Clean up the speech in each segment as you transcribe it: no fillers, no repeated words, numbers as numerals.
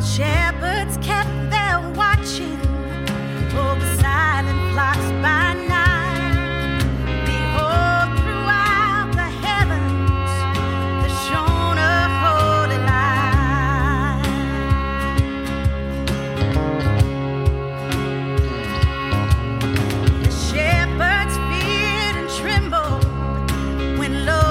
While shepherds kept their watching over silent flocks by night, behold, throughout the heavens there shone a holy light. The shepherds feared and trembled when lo,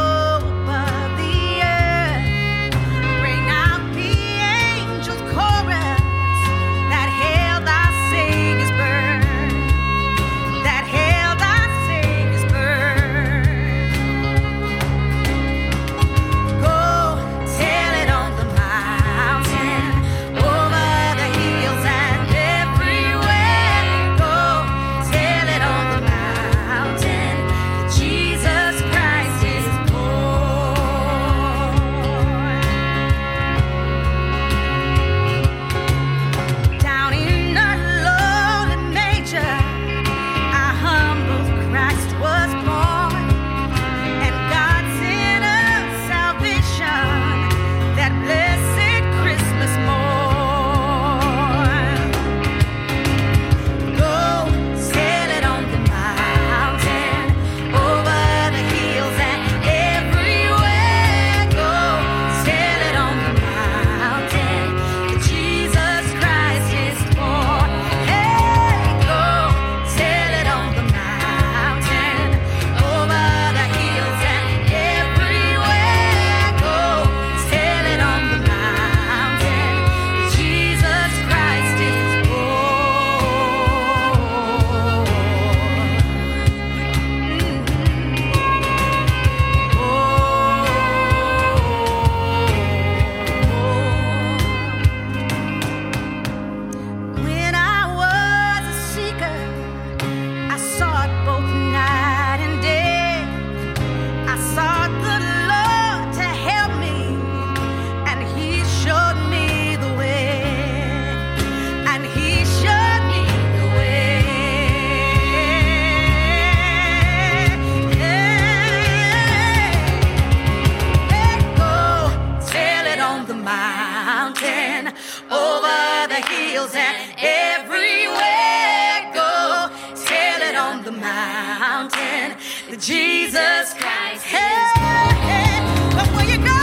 Jesus Christ is born. But where you go, tell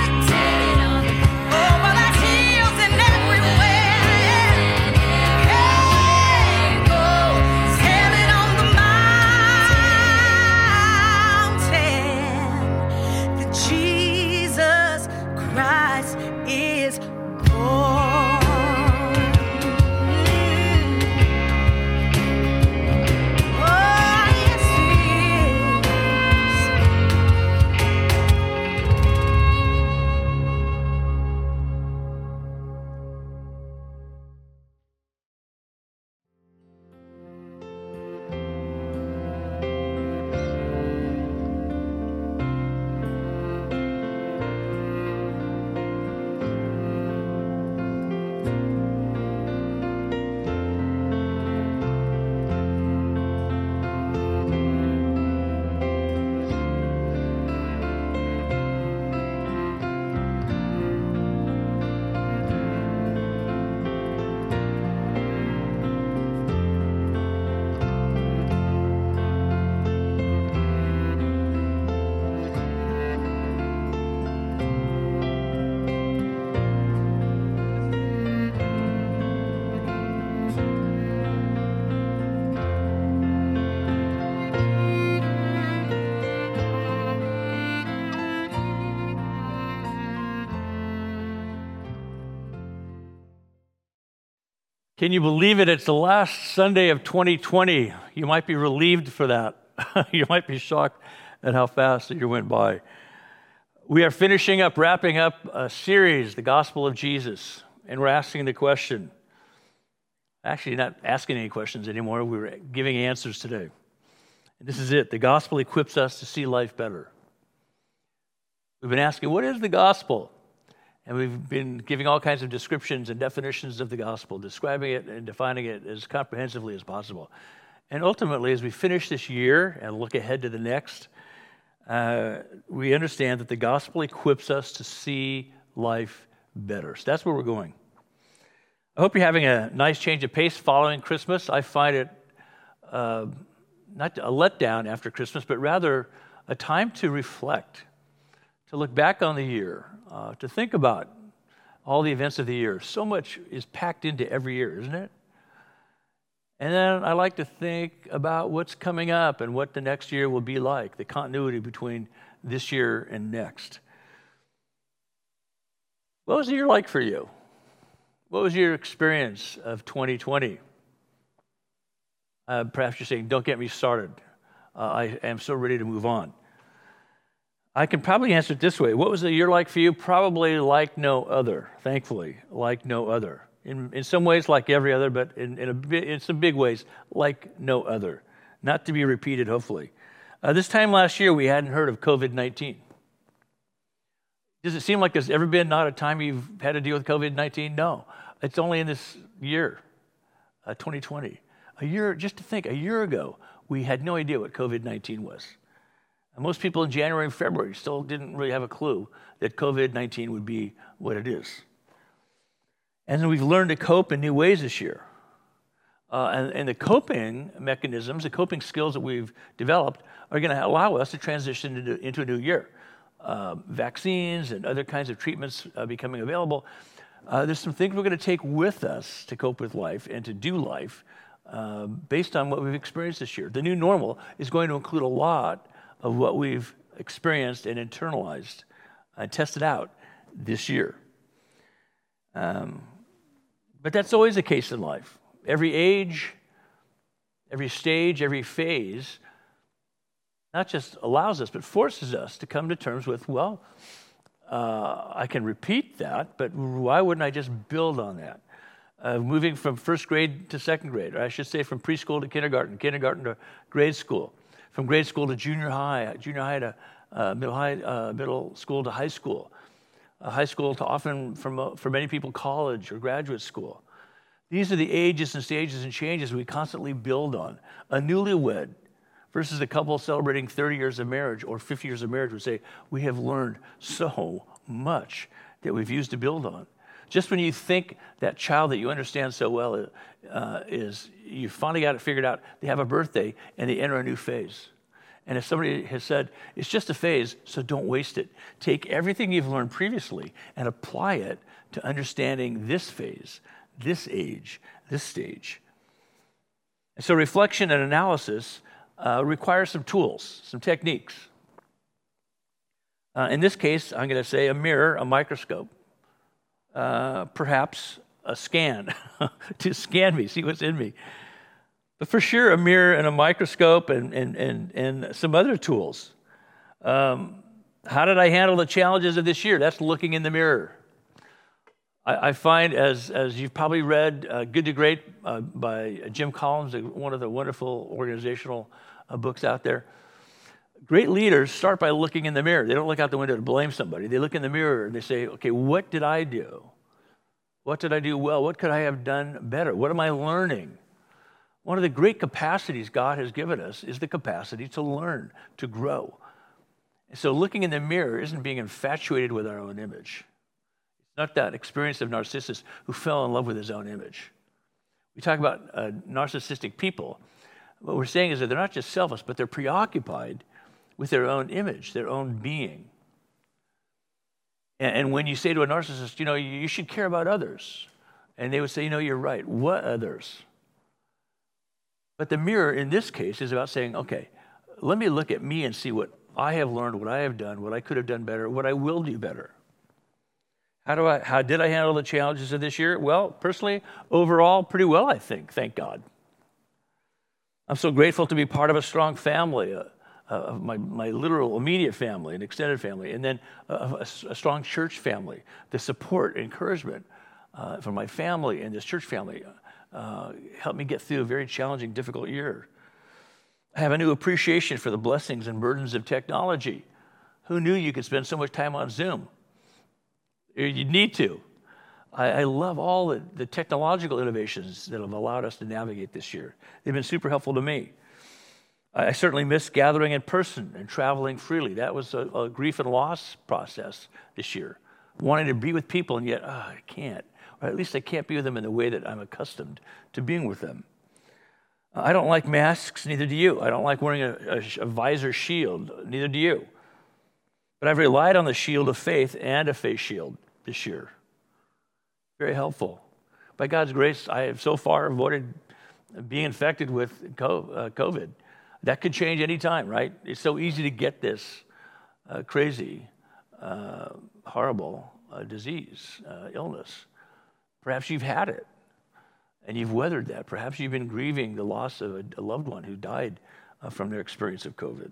it. Oh, well, I heals and everywhere. Hey, go tell it on the mountain that Jesus Christ is born. Can you believe it? It's the last Sunday of 2020. You might be relieved for that. You might be shocked at how fast the year went by. We are wrapping up a series, The Gospel of Jesus. And we're asking the question. Actually, not asking any questions anymore. We were giving answers today. And this is it. The gospel equips us to see life better. We've been asking, what is the gospel? And we've been giving all kinds of descriptions and definitions of the gospel, describing it and defining it as comprehensively as possible. And ultimately, as we finish this year and look ahead to the next, we understand that the gospel equips us to see life better. So that's where we're going. I hope you're having a nice change of pace following Christmas. I find it not a letdown after Christmas, but rather a time to reflect, to look back on the year, to think about all the events of the year. So much is packed into every year, isn't it? And then I like to think about what's coming up and what the next year will be like, the continuity between this year and next. What was the year like for you? What was your experience of 2020? Perhaps you're saying, don't get me started. I am so ready to move on. I can probably answer it this way. What was the year like for you? Probably like no other, thankfully, like no other. In some ways, like every other, but in some big ways, like no other. Not to be repeated, hopefully. This time last year, we hadn't heard of COVID-19. Does it seem like there's ever been not a time you've had to deal with COVID-19? No. It's only in this year, 2020. A year, just to think, a year ago, we had no idea what COVID-19 was. And most people in January and February still didn't really have a clue that COVID-19 would be what it is. And then we've learned to cope in new ways this year. And the coping mechanisms, the coping skills that we've developed are going to allow us to transition into a new year. Vaccines and other kinds of treatments becoming available. There's some things we're going to take with us to cope with life and to do life based on what we've experienced this year. The new normal is going to include a lot of what we've experienced and internalized and tested out this year. But that's always the case in life. Every age, every stage, every phase not just allows us, but forces us to come to terms with, well, I can repeat that, but why wouldn't I just build on that? Moving from first grade to second grade, or I should say from preschool to kindergarten, kindergarten to grade school, from grade school to junior high to middle school to high school to often, for many people, college or graduate school. These are the ages and stages and changes we constantly build on. A newlywed versus a couple celebrating 30 years of marriage or 50 years of marriage would say, we have learned so much that we've used to build on. Just when you think that child that you understand so well is, you finally got it figured out, they have a birthday and they enter a new phase. And if somebody has said, it's just a phase, so don't waste it. Take everything you've learned previously and apply it to understanding this phase, this age, this stage. And so reflection and analysis requires some tools, some techniques. In this case, I'm going to say a mirror, a microscope, perhaps a scan to scan me, see what's in me. But for sure, a mirror and a microscope and some other tools. How did I handle the challenges of this year? That's looking in the mirror. I find, as you've probably read, Good to Great by Jim Collins, one of the wonderful organizational books out there. Great leaders start by looking in the mirror. They don't look out the window to blame somebody. They look in the mirror and they say, okay, what did I do? What did I do well? What could I have done better? What am I learning? One of the great capacities God has given us is the capacity to learn, to grow. So looking in the mirror isn't being infatuated with our own image. Not that experience of Narcissus who fell in love with his own image. We talk about narcissistic people. What we're saying is that they're not just selfish, but they're preoccupied with their own image, their own being. And when you say to a narcissist, you know, you should care about others. And they would say, you know, you're right. What others? But the mirror in this case is about saying, okay, let me look at me and see what I have learned, what I have done, what I could have done better, what I will do better. How did I handle the challenges of this year? Well, personally, overall, pretty well, I think, thank God. I'm so grateful to be part of a strong family, of my literal immediate family, an extended family, and then a strong church family. The support, encouragement from my family and this church family helped me get through a very challenging, difficult year. I have a new appreciation for the blessings and burdens of technology. Who knew you could spend so much time on Zoom? You need to. I love all the technological innovations that have allowed us to navigate this year. They've been super helpful to me. I certainly miss gathering in person and traveling freely. That was a grief and loss process this year. Wanting to be with people, and yet, I can't. Or at least I can't be with them in the way that I'm accustomed to being with them. I don't like masks, neither do you. I don't like wearing a visor shield, neither do you. But I've relied on the shield of faith and a face shield this year. Very helpful. By God's grace, I have so far avoided being infected with COVID. That could change any time, right? It's so easy to get this crazy, horrible disease, illness. Perhaps you've had it, and you've weathered that. Perhaps you've been grieving the loss of a loved one who died from their experience of COVID.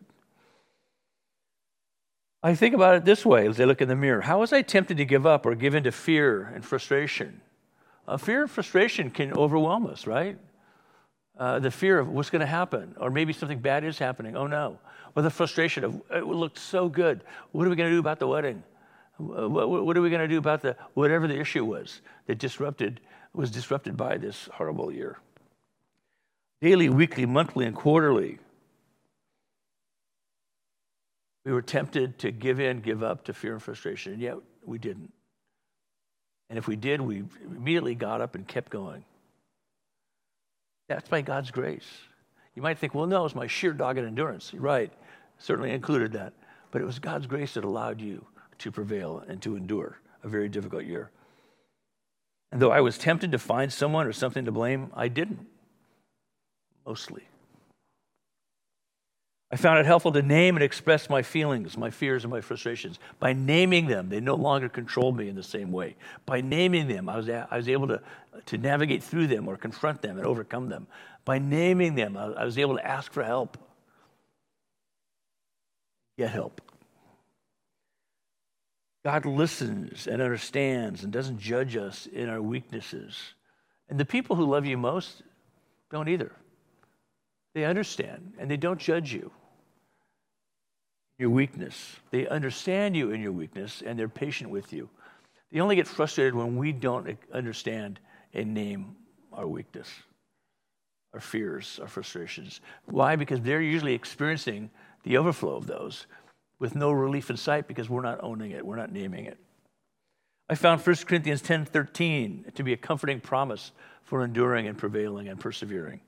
I think about it this way as I look in the mirror. How was I tempted to give up or give in to fear and frustration? Fear and frustration can overwhelm us, right? The fear of what's going to happen, or maybe something bad is happening. Oh, no. Or the frustration of, it looked so good. What are we going to do about the wedding? What are we going to do about the whatever the issue was that was disrupted by this horrible year? Daily, weekly, monthly, and quarterly, we were tempted to give in, give up to fear and frustration, and yet we didn't. And if we did, we immediately got up and kept going. That's by God's grace. You might think, well, no, it's my sheer dogged endurance. You're right, certainly included that. But it was God's grace that allowed you to prevail and to endure a very difficult year. And though I was tempted to find someone or something to blame, I didn't, mostly. I found it helpful to name and express my feelings, my fears, and my frustrations. By naming them, they no longer controlled me in the same way. By naming them, I was able to navigate through them or confront them and overcome them. By naming them, I was able to ask for help. Get help. God listens and understands and doesn't judge us in our weaknesses. And the people who love you most don't either. They understand, and they don't judge you. Your weakness. They understand you in your weakness, and they're patient with you. They only get frustrated when we don't understand and name our weakness, our fears, our frustrations. Why? Because they're usually experiencing the overflow of those with no relief in sight because we're not owning it, we're not naming it. I found 1 Corinthians 10:13 to be a comforting promise for enduring and prevailing and persevering.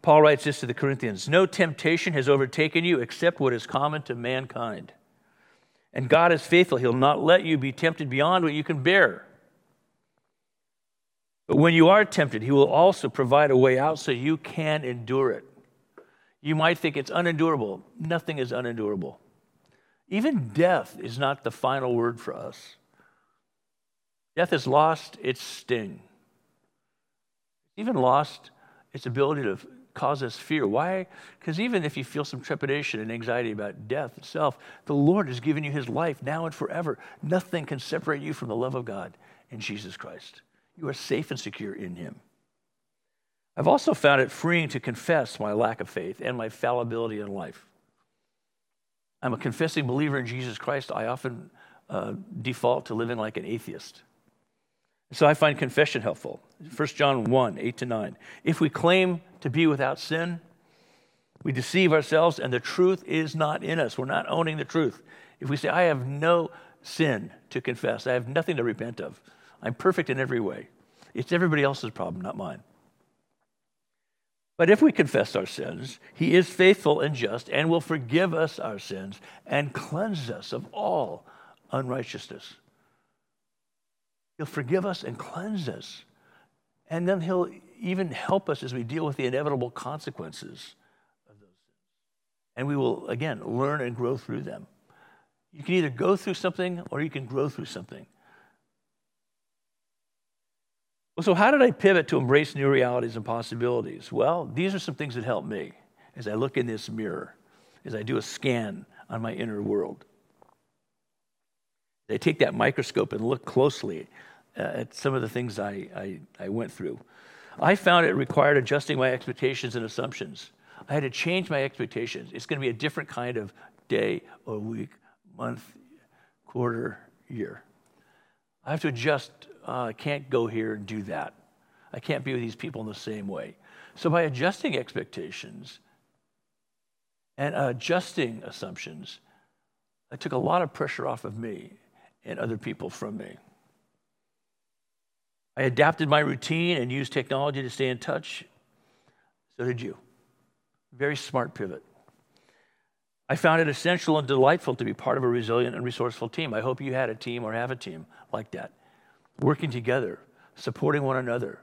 Paul writes this to the Corinthians, "No temptation has overtaken you except what is common to mankind. And God is faithful. He'll not let you be tempted beyond what you can bear. But when you are tempted, he will also provide a way out so you can endure it." You might think it's unendurable. Nothing is unendurable. Even death is not the final word for us. Death has lost its sting. Even lost its ability to cause us fear. Why? Because even if you feel some trepidation and anxiety about death itself, the Lord has given you his life now and forever. Nothing can separate you from the love of God in Jesus Christ. You are safe and secure in him. I've also found it freeing to confess my lack of faith and my fallibility in life. I'm a confessing believer in Jesus Christ. I often default to living like an atheist. So I find confession helpful. 1 John 1, 8-9. If we claim to be without sin, we deceive ourselves and the truth is not in us. We're not owning the truth. If we say, I have no sin to confess, I have nothing to repent of, I'm perfect in every way, it's everybody else's problem, not mine. But if we confess our sins, he is faithful and just and will forgive us our sins and cleanse us of all unrighteousness. He'll forgive us and cleanse us. And then he'll even help us as we deal with the inevitable consequences of those sins. And we will, again, learn and grow through them. You can either go through something or you can grow through something. Well, so how did I pivot to embrace new realities and possibilities? Well, these are some things that help me as I look in this mirror, as I do a scan on my inner world. I take that microscope and look closely at some of the things I went through. I found it required adjusting my expectations and assumptions. I had to change my expectations. It's going to be a different kind of day or week, month, quarter, year. I have to adjust. I can't go here and do that. I can't be with these people in the same way. So by adjusting expectations and adjusting assumptions, I took a lot of pressure off of me and other people from me. I adapted my routine and used technology to stay in touch. So did you. Very smart pivot. I found it essential and delightful to be part of a resilient and resourceful team. I hope you had a team or have a team like that. Working together, supporting one another.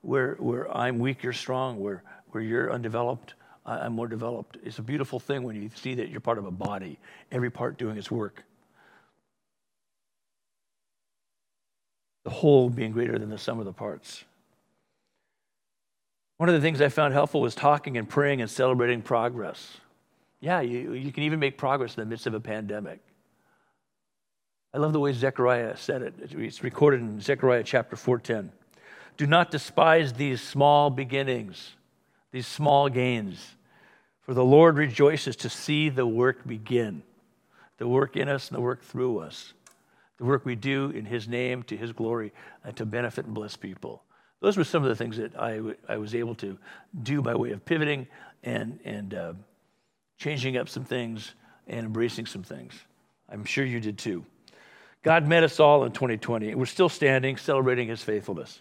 Where I'm weak, you're strong. Where you're undeveloped, I'm more developed. It's a beautiful thing when you see that you're part of a body, every part doing its work. The whole being greater than the sum of the parts. One of the things I found helpful was talking and praying and celebrating progress. Yeah, you can even make progress in the midst of a pandemic. I love the way Zechariah said it. It's recorded in Zechariah chapter 4:10. Do not despise these small beginnings, these small gains, for the Lord rejoices to see the work begin, the work in us and the work through us, the work we do in His name, to His glory, and to benefit and bless people. Those were some of the things that I was able to do by way of pivoting and changing up some things and embracing some things. I'm sure you did too. God met us all in 2020. We're still standing, celebrating His faithfulness.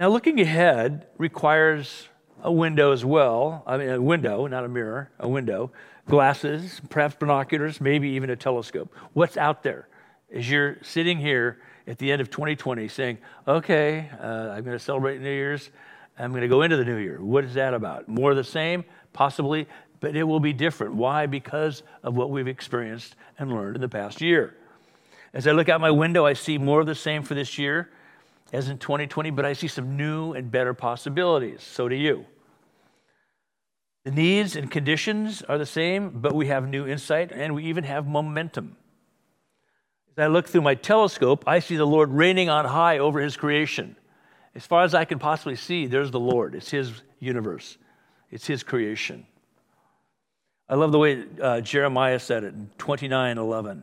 Now, looking ahead requires a window as well. I mean, a window, not a mirror, a window. Glasses, perhaps binoculars, maybe even a telescope. What's out there? As you're sitting here at the end of 2020 saying, okay, I'm going to celebrate New Year's. I'm going to go into the new year. What is that about? More of the same? Possibly, but it will be different. Why? Because of what we've experienced and learned in the past year. As I look out my window, I see more of the same for this year as in 2020, but I see some new and better possibilities. So do you. The needs and conditions are the same, but we have new insight and we even have momentum. As I look through my telescope, I see the Lord reigning on high over His creation. As far as I can possibly see, there's the Lord. It's His universe. It's His creation. I love the way Jeremiah said it in 29:11.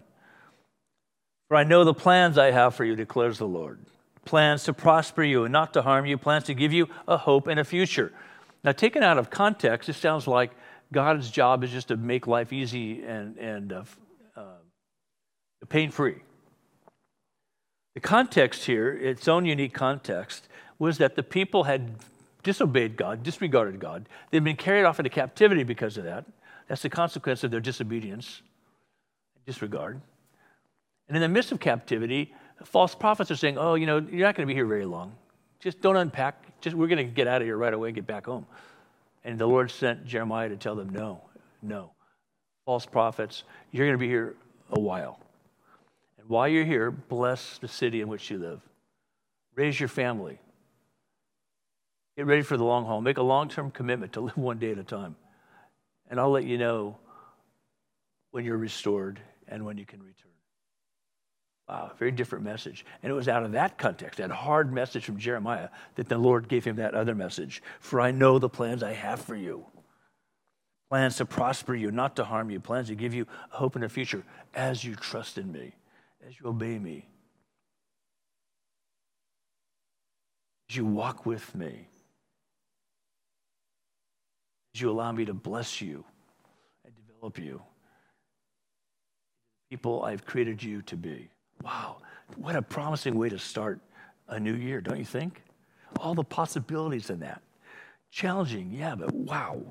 For I know the plans I have for you, declares the Lord. Plans to prosper you and not to harm you. Plans to give you a hope and a future. Now, taken out of context, it sounds like God's job is just to make life easy and pain-free. The context here, its own unique context, was that the people had disobeyed God, disregarded God. They'd been carried off into captivity because of that. That's the consequence of their disobedience, disregard. And in the midst of captivity, false prophets are saying, oh, you're not going to be here very long. Just don't unpack. We're going to get out of here right away and get back home. And the Lord sent Jeremiah to tell them, no. False prophets, you're going to be here a while. And while you're here, bless the city in which you live. Raise your family. Get ready for the long haul. Make a long-term commitment to live one day at a time. And I'll let you know when you're restored and when you can return. Wow, very different message. And it was out of that context, that hard message from Jeremiah, that the Lord gave him that other message. For I know the plans I have for you. Plans to prosper you, not to harm you. Plans to give you hope in the future as you trust in me, as you obey me, as you walk with me. You allow me to bless you and develop you. People I've created you to be. Wow, what a promising way to start a new year, don't you think? All the possibilities in that. Challenging, yeah, but wow.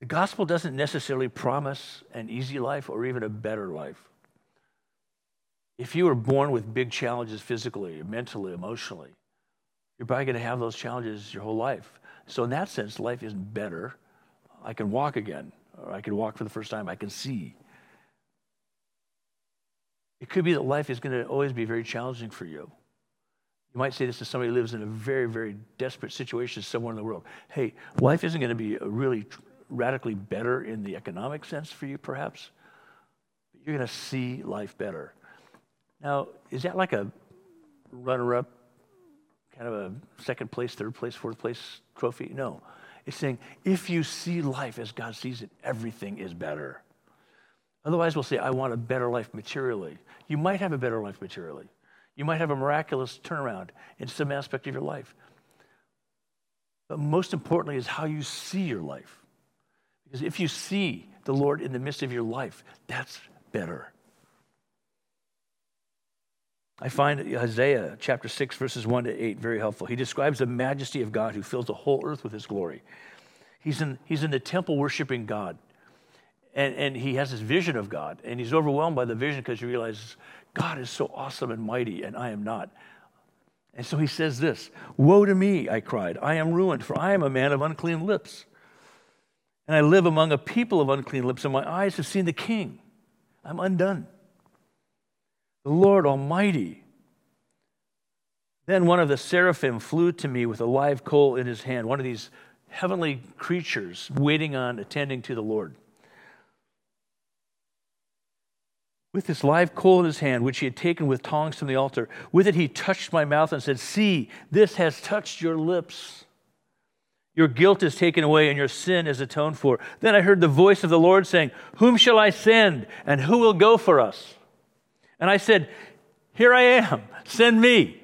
The gospel doesn't necessarily promise an easy life or even a better life. If you were born with big challenges physically, mentally, emotionally, you're probably going to have those challenges your whole life. So in that sense, life isn't better. I can walk again, or I can walk for the first time. I can see. It could be that life is going to always be very challenging for you. You might say this to somebody who lives in a very, very desperate situation somewhere in the world. Hey, life isn't going to be really radically better in the economic sense for you, perhaps. But you're going to see life better. Now, is that like a runner-up? Kind of a second place, third place, fourth place trophy? No. It's saying, if you see life as God sees it, everything is better. Otherwise, we'll say, I want a better life materially. You might have a better life materially. You might have a miraculous turnaround in some aspect of your life. But most importantly is how you see your life. Because if you see the Lord in the midst of your life, that's better. I find Isaiah chapter 6, verses 1 to 8 very helpful. He describes the majesty of God who fills the whole earth with his glory. He's in the temple worshiping God. And he has this vision of God. And he's overwhelmed by the vision because he realizes God is so awesome and mighty, and I am not. And so he says this, "Woe to me," I cried. "I am ruined, for I am a man of unclean lips. And I live among a people of unclean lips, and my eyes have seen the King. I'm undone. The Lord Almighty." Then one of the seraphim flew to me with a live coal in his hand, one of these heavenly creatures waiting on, attending to the Lord. With this live coal in his hand, which he had taken with tongs from the altar, with it he touched my mouth and said, "See, this has touched your lips. Your guilt is taken away and your sin is atoned for." Then I heard the voice of the Lord saying, "Whom shall I send, and who will go for us?" And I said, "Here I am, send me."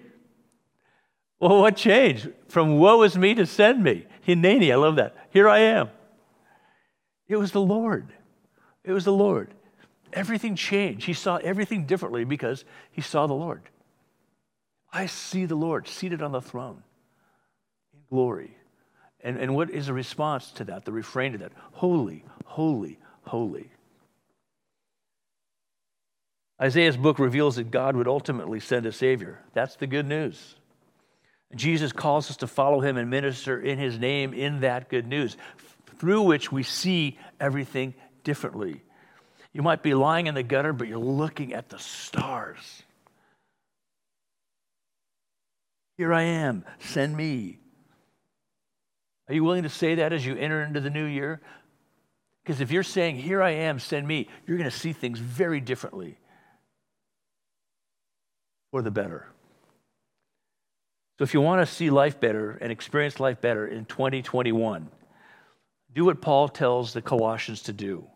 Well, what changed? From woe is me to send me. Hineni, I love that. Here I am. It was the Lord. It was the Lord. Everything changed. He saw everything differently because he saw the Lord. I see the Lord seated on the throne in glory. And what is the response to that, the refrain to that? Holy, holy, holy. Isaiah's book reveals that God would ultimately send a Savior. That's the good news. Jesus calls us to follow him and minister in his name in that good news, through which we see everything differently. You might be lying in the gutter, but you're looking at the stars. Here I am, send me. Are you willing to say that as you enter into the new year? Because if you're saying, "Here I am, send me," you're going to see things very differently, for the better. So if you want to see life better and experience life better in 2021, do what Paul tells the Colossians to do.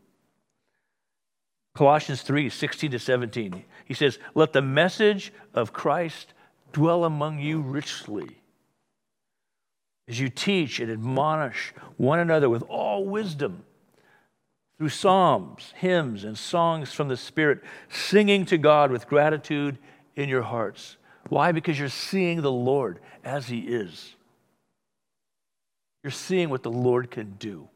Colossians 3, 16 to 17. He says, "Let the message of Christ dwell among you richly, as you teach and admonish one another with all wisdom, through psalms, hymns, and songs from the Spirit, singing to God with gratitude in your hearts." Why? Because you're seeing the Lord as he is. You're seeing what the Lord can do.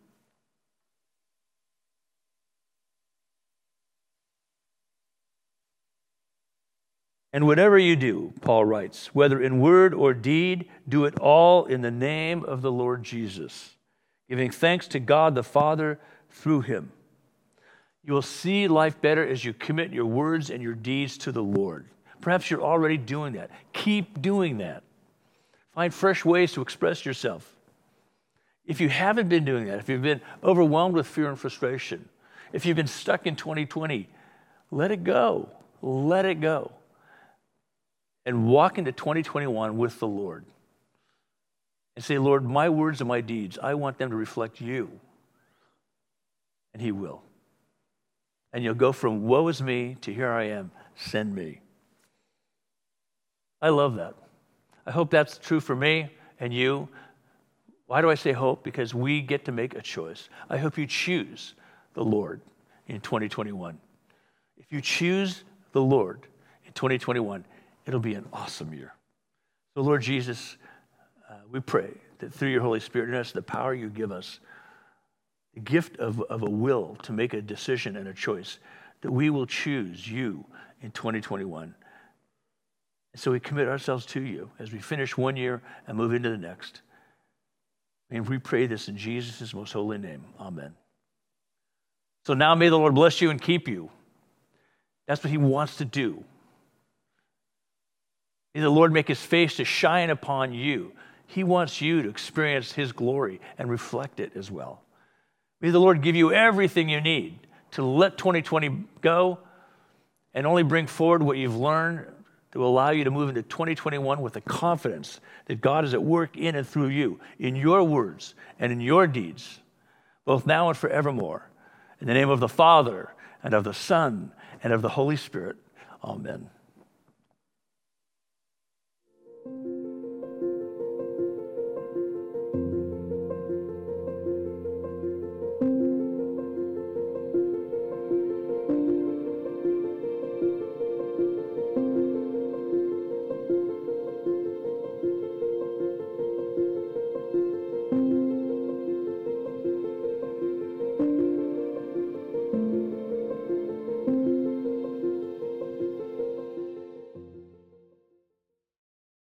"And whatever you do," Paul writes, "whether in word or deed, do it all in the name of the Lord Jesus, giving thanks to God the Father through him." You will see life better as you commit your words and your deeds to the Lord. Perhaps you're already doing that. Keep doing that. Find fresh ways to express yourself. If you haven't been doing that, if you've been overwhelmed with fear and frustration, if you've been stuck in 2020, let it go. Let it go. And walk into 2021 with the Lord. And say, "Lord, my words and my deeds, I want them to reflect you." And he will. And you'll go from "woe is me" to "here I am, send me." I love that. I hope that's true for me and you. Why do I say hope? Because we get to make a choice. I hope you choose the Lord in 2021. If you choose the Lord in 2021, it'll be an awesome year. So Lord Jesus, we pray that through your Holy Spirit in us, the power you give us, the gift of a will to make a decision and a choice, that we will choose you in 2021. So we commit ourselves to you as we finish one year and move into the next. And we pray this in Jesus' most holy name. Amen. So now may the Lord bless you and keep you. That's what he wants to do. May the Lord make his face to shine upon you. He wants you to experience his glory and reflect it as well. May the Lord give you everything you need to let 2020 go and only bring forward what you've learned, to allow you to move into 2021 with the confidence that God is at work in and through you, in your words and in your deeds, both now and forevermore. In the name of the Father, and of the Son, and of the Holy Spirit. Amen.